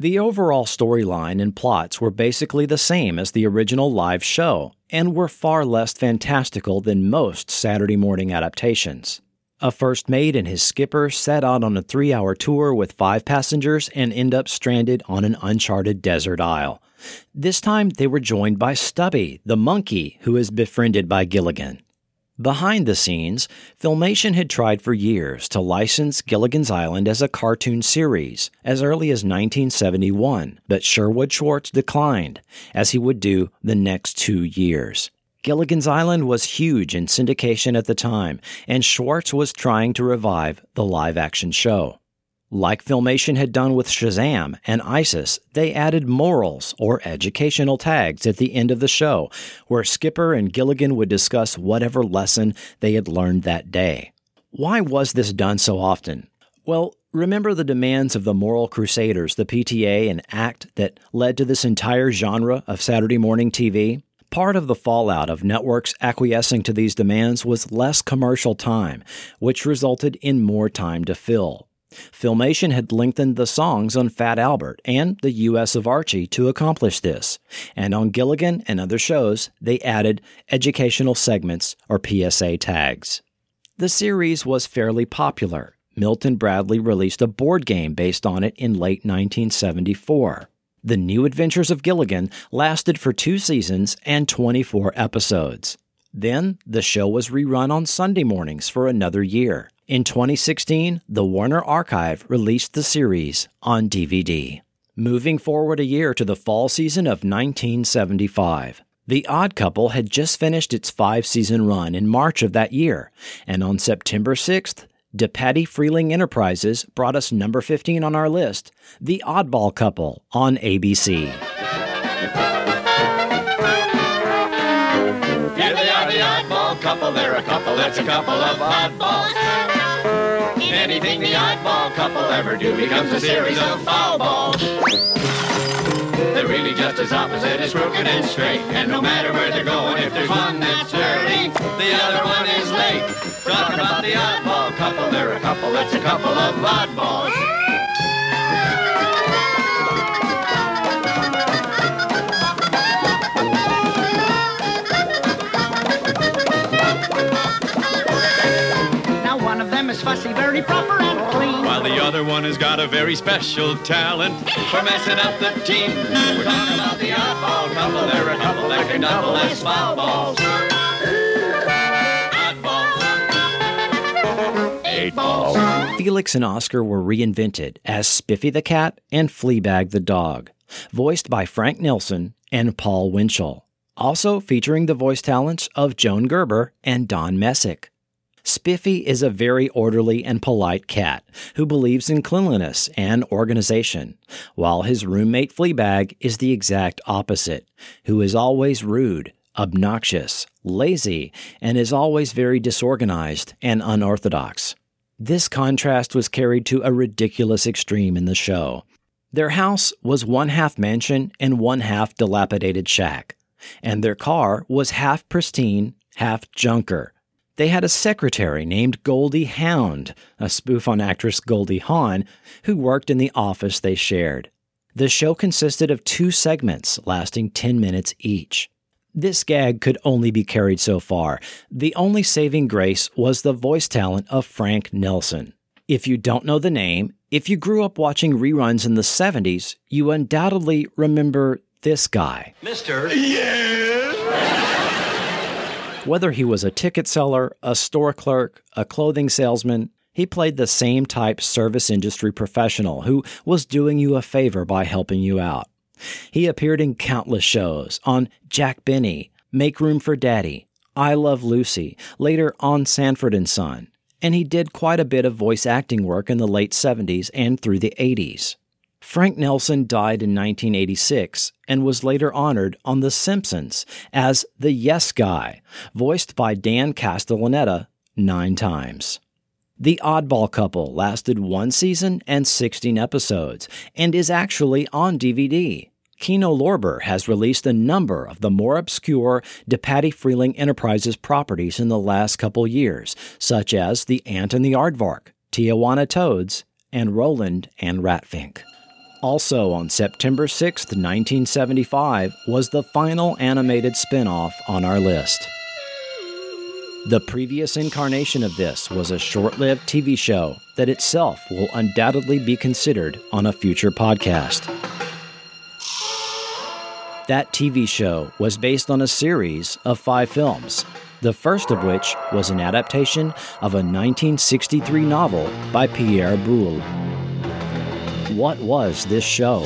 The overall storyline and plots were basically the same as the original live show and were far less fantastical than most Saturday morning adaptations. A first mate and his skipper set out on a three-hour tour with five passengers and end up stranded on an uncharted desert isle. This time, they were joined by Stubby, the monkey, who is befriended by Gilligan. Behind the scenes, Filmation had tried for years to license Gilligan's Island as a cartoon series as early as nineteen seventy-one, but Sherwood Schwartz declined, as he would do the next two years. Gilligan's Island was huge in syndication at the time, and Schwartz was trying to revive the live-action show. Like Filmation had done with Shazam and Isis, they added morals or educational tags at the end of the show, where Skipper and Gilligan would discuss whatever lesson they had learned that day. Why was this done so often? Well, remember the demands of the moral crusaders, the P T A and A C T, that led to this entire genre of Saturday morning T V? Part of the fallout of networks acquiescing to these demands was less commercial time, which resulted in more time to fill. Filmation had lengthened the songs on Fat Albert and The U S of Archie to accomplish this, and on Gilligan and other shows, they added educational segments or P S A tags. The series was fairly popular. Milton Bradley released a board game based on it in late nineteen seventy-four. The New Adventures of Gilligan lasted for two seasons and twenty-four episodes. Then, the show was rerun on Sunday mornings for another year. In twenty sixteen, the Warner Archive released the series on D V D. Moving forward a year to the fall season of nineteen seventy-five, The Odd Couple had just finished its five-season run in March of that year, and on September sixth, DePatie Freeling Enterprises brought us number fifteen on our list, The Oddball Couple on A B C. Here they are, the oddball couple, they're a couple, that's a couple of oddballs. Anything the oddball couple ever do becomes a series of foul balls. They're really just as opposite as crooked and straight, and no matter where they're going, if there's one that's early, the other one is late. Talk about the oddball couple, they're a couple that's a couple of oddballs. Is fussy, very proper and clean, while the other one has got a very special talent for messing up the team. We're talking about the oddball couple. They're a couple that can double as foul balls. Oddballs. Eight balls. Felix and Oscar were reinvented as Spiffy the Cat and Fleabag the Dog, voiced by Frank Nelson and Paul Winchell, also featuring the voice talents of Joan Gerber and Don Messick. Spiffy is a very orderly and polite cat who believes in cleanliness and organization, while his roommate Fleabag is the exact opposite, who is always rude, obnoxious, lazy, and is always very disorganized and unorthodox. This contrast was carried to a ridiculous extreme in the show. Their house was one half mansion and one half dilapidated shack, and their car was half pristine, half junker. They had a secretary named Goldie Hound, a spoof on actress Goldie Hawn, who worked in the office they shared. The show consisted of two segments lasting ten minutes each. This gag could only be carried so far. The only saving grace was the voice talent of Frank Nelson. If you don't know the name, if you grew up watching reruns in the seventies, you undoubtedly remember this guy. Mister Yes! Whether he was a ticket seller, a store clerk, a clothing salesman, he played the same type service industry professional who was doing you a favor by helping you out. He appeared in countless shows on Jack Benny, Make Room for Daddy, I Love Lucy, later on Sanford and Son, and he did quite a bit of voice acting work in the late seventies and through the eighties. Frank Nelson died in nineteen eighty-six and was later honored on The Simpsons as the Yes Guy, voiced by Dan Castellaneta nine times. The Oddball Couple lasted one season and sixteen episodes and is actually on D V D. Kino Lorber has released a number of the more obscure DePatie Freeling Enterprises properties in the last couple years, such as The Ant and the Aardvark, Tijuana Toads, and Roland and Ratfink. Also on September sixth, nineteen seventy-five, was the final animated spin-off on our list. The previous incarnation of this was a short-lived T V show that itself will undoubtedly be considered on a future podcast. That T V show was based on a series of five films, the first of which was an adaptation of a nineteen sixty-three novel by Pierre Boulle. What was this show?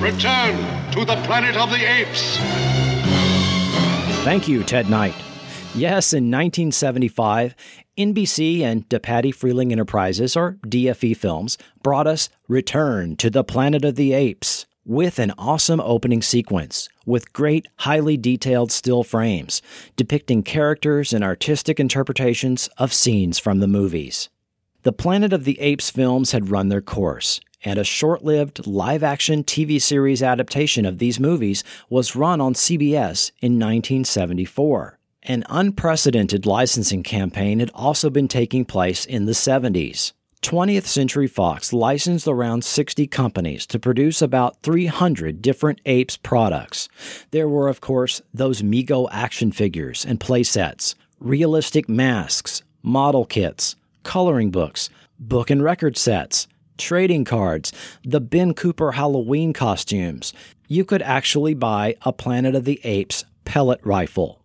Return to the Planet of the Apes. Thank you, Ted Knight. Yes, in nineteen seventy-five, N B C and DePatie Freeling Enterprises, or D F E Films, brought us Return to the Planet of the Apes with an awesome opening sequence with great, highly detailed still frames depicting characters and artistic interpretations of scenes from the movies. The Planet of the Apes films had run their course, and a short-lived live-action T V series adaptation of these movies was run on C B S in nineteen seventy-four. An unprecedented licensing campaign had also been taking place in the seventies. twentieth Century Fox licensed around sixty companies to produce about three hundred different Apes products. There were, of course, those Mego action figures and playsets, realistic masks, model kits, coloring books, book and record sets, trading cards, the Ben Cooper Halloween costumes. You could actually buy a Planet of the Apes pellet rifle.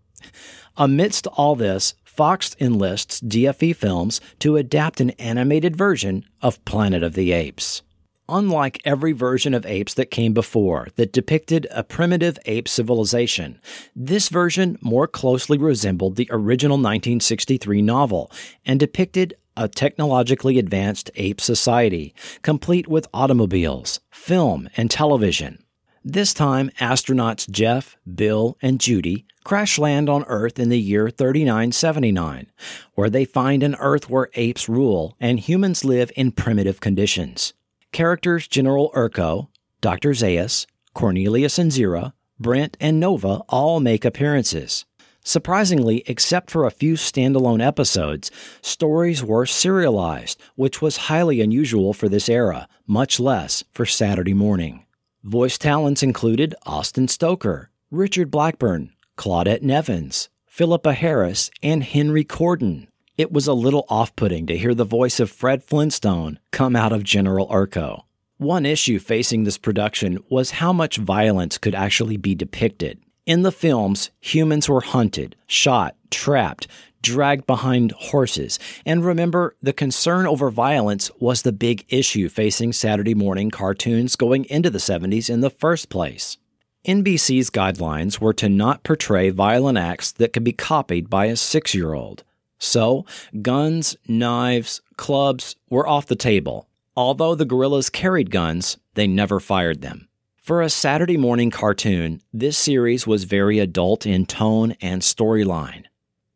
Amidst all this, Fox enlists D F E Films to adapt an animated version of Planet of the Apes. Unlike every version of Apes that came before that depicted a primitive ape civilization, this version more closely resembled the original nineteen sixty-three novel and depicted a technologically advanced ape society, complete with automobiles, film, and television. This time, astronauts Jeff, Bill, and Judy crash land on Earth in the year thirty-nine seventy-nine, where they find an Earth where apes rule and humans live in primitive conditions. Characters General Urko, Doctor Zaius, Cornelius and Zira, Brent, and Nova all make appearances. Surprisingly, except for a few standalone episodes, stories were serialized, which was highly unusual for this era, much less for Saturday morning. Voice talents included Austin Stoker, Richard Blackburn, Claudette Nevins, Philippa Harris, and Henry Corden. It was a little off-putting to hear the voice of Fred Flintstone come out of General Urko. One issue facing this production was how much violence could actually be depicted. In the films, humans were hunted, shot, trapped, dragged behind horses. And remember, the concern over violence was the big issue facing Saturday morning cartoons going into the seventies in the first place. N B C's guidelines were to not portray violent acts that could be copied by a six-year-old. So, guns, knives, clubs were off the table. Although the gorillas carried guns, they never fired them. For a Saturday morning cartoon, this series was very adult in tone and storyline.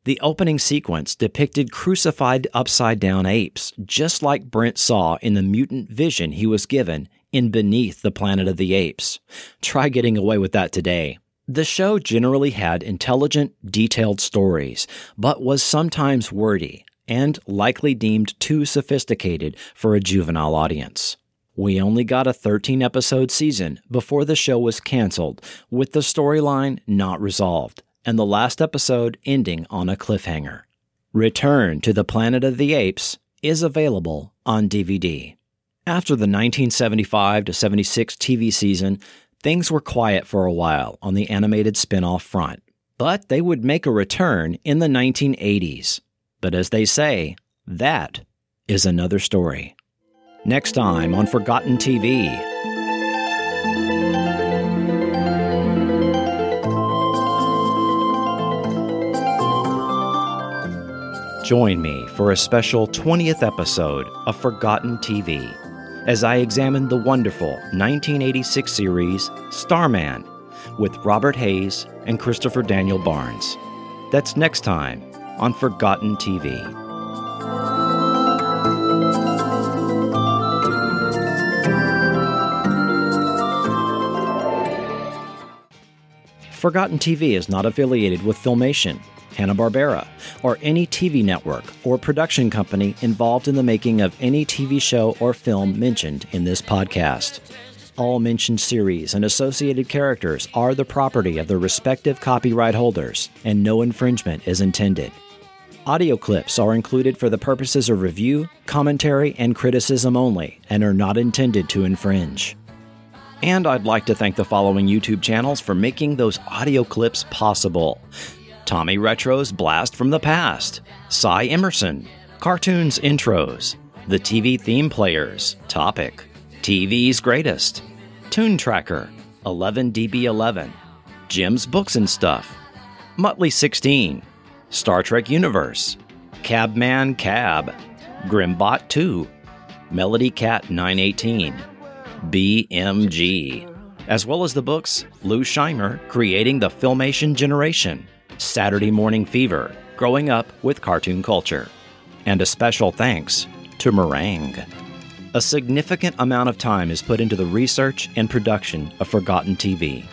The opening sequence depicted crucified upside-down apes, just like Brent saw in the mutant vision he was given in Beneath the Planet of the Apes. Try getting away with that today. The show generally had intelligent, detailed stories, but was sometimes wordy and likely deemed too sophisticated for a juvenile audience. We only got a thirteen-episode season before the show was canceled, with the storyline not resolved, and the last episode ending on a cliffhanger. Return to the Planet of the Apes is available on D V D. After the nineteen seventy-five to seventy-six T V season, things were quiet for a while on the animated spin-off front, but they would make a return in the nineteen eighties. But as they say, that is another story. Next time on Forgotten T V. Join me for a special twentieth episode of Forgotten T V as I examine the wonderful nineteen eighty-six series Starman with Robert Hayes and Christopher Daniel Barnes. That's next time on Forgotten T V. Forgotten T V is not affiliated with Filmation, Hanna-Barbera, or any T V network or production company involved in the making of any T V show or film mentioned in this podcast. All mentioned series and associated characters are the property of their respective copyright holders, and no infringement is intended. Audio clips are included for the purposes of review, commentary, and criticism only, and are not intended to infringe. And I'd like to thank the following YouTube channels for making those audio clips possible: Tommy Retro's Blast from the Past, Cy Emerson, Cartoons Intros, The T V Theme Players, Topic, T V's Greatest, Toon Tracker, eleven D B eleven, Jim's Books and Stuff, Muttley sixteen, Star Trek Universe, Cabman Cab, Grimbot two, Melody Cat nine eighteen, B M G, as well as the books Lou Scheimer, Creating the Filmation Generation, Saturday Morning Fever, Growing Up with Cartoon Culture. And a special thanks to Meringue. A significant amount of time is put into the research and production of Forgotten T V.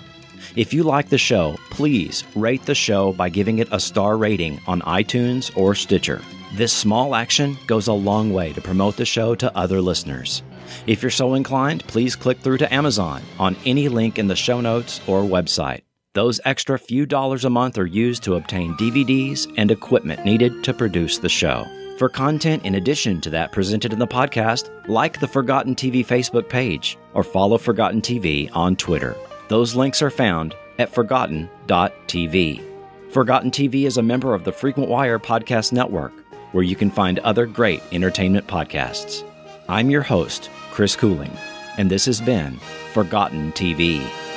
If you like the show, please rate the show by giving it a star rating on iTunes or Stitcher. This small action goes a long way to promote the show to other listeners. If you're so inclined, please click through to Amazon on any link in the show notes or website. Those extra few dollars a month are used to obtain D V Ds and equipment needed to produce the show. For content in addition to that presented in the podcast, like the Forgotten T V Facebook page or follow Forgotten T V on Twitter. Those links are found at forgotten dot t v. Forgotten T V is a member of the Frequent Wire Podcast Network, where you can find other great entertainment podcasts. I'm your host, Chris Cooling, and this has been Forgotten T V.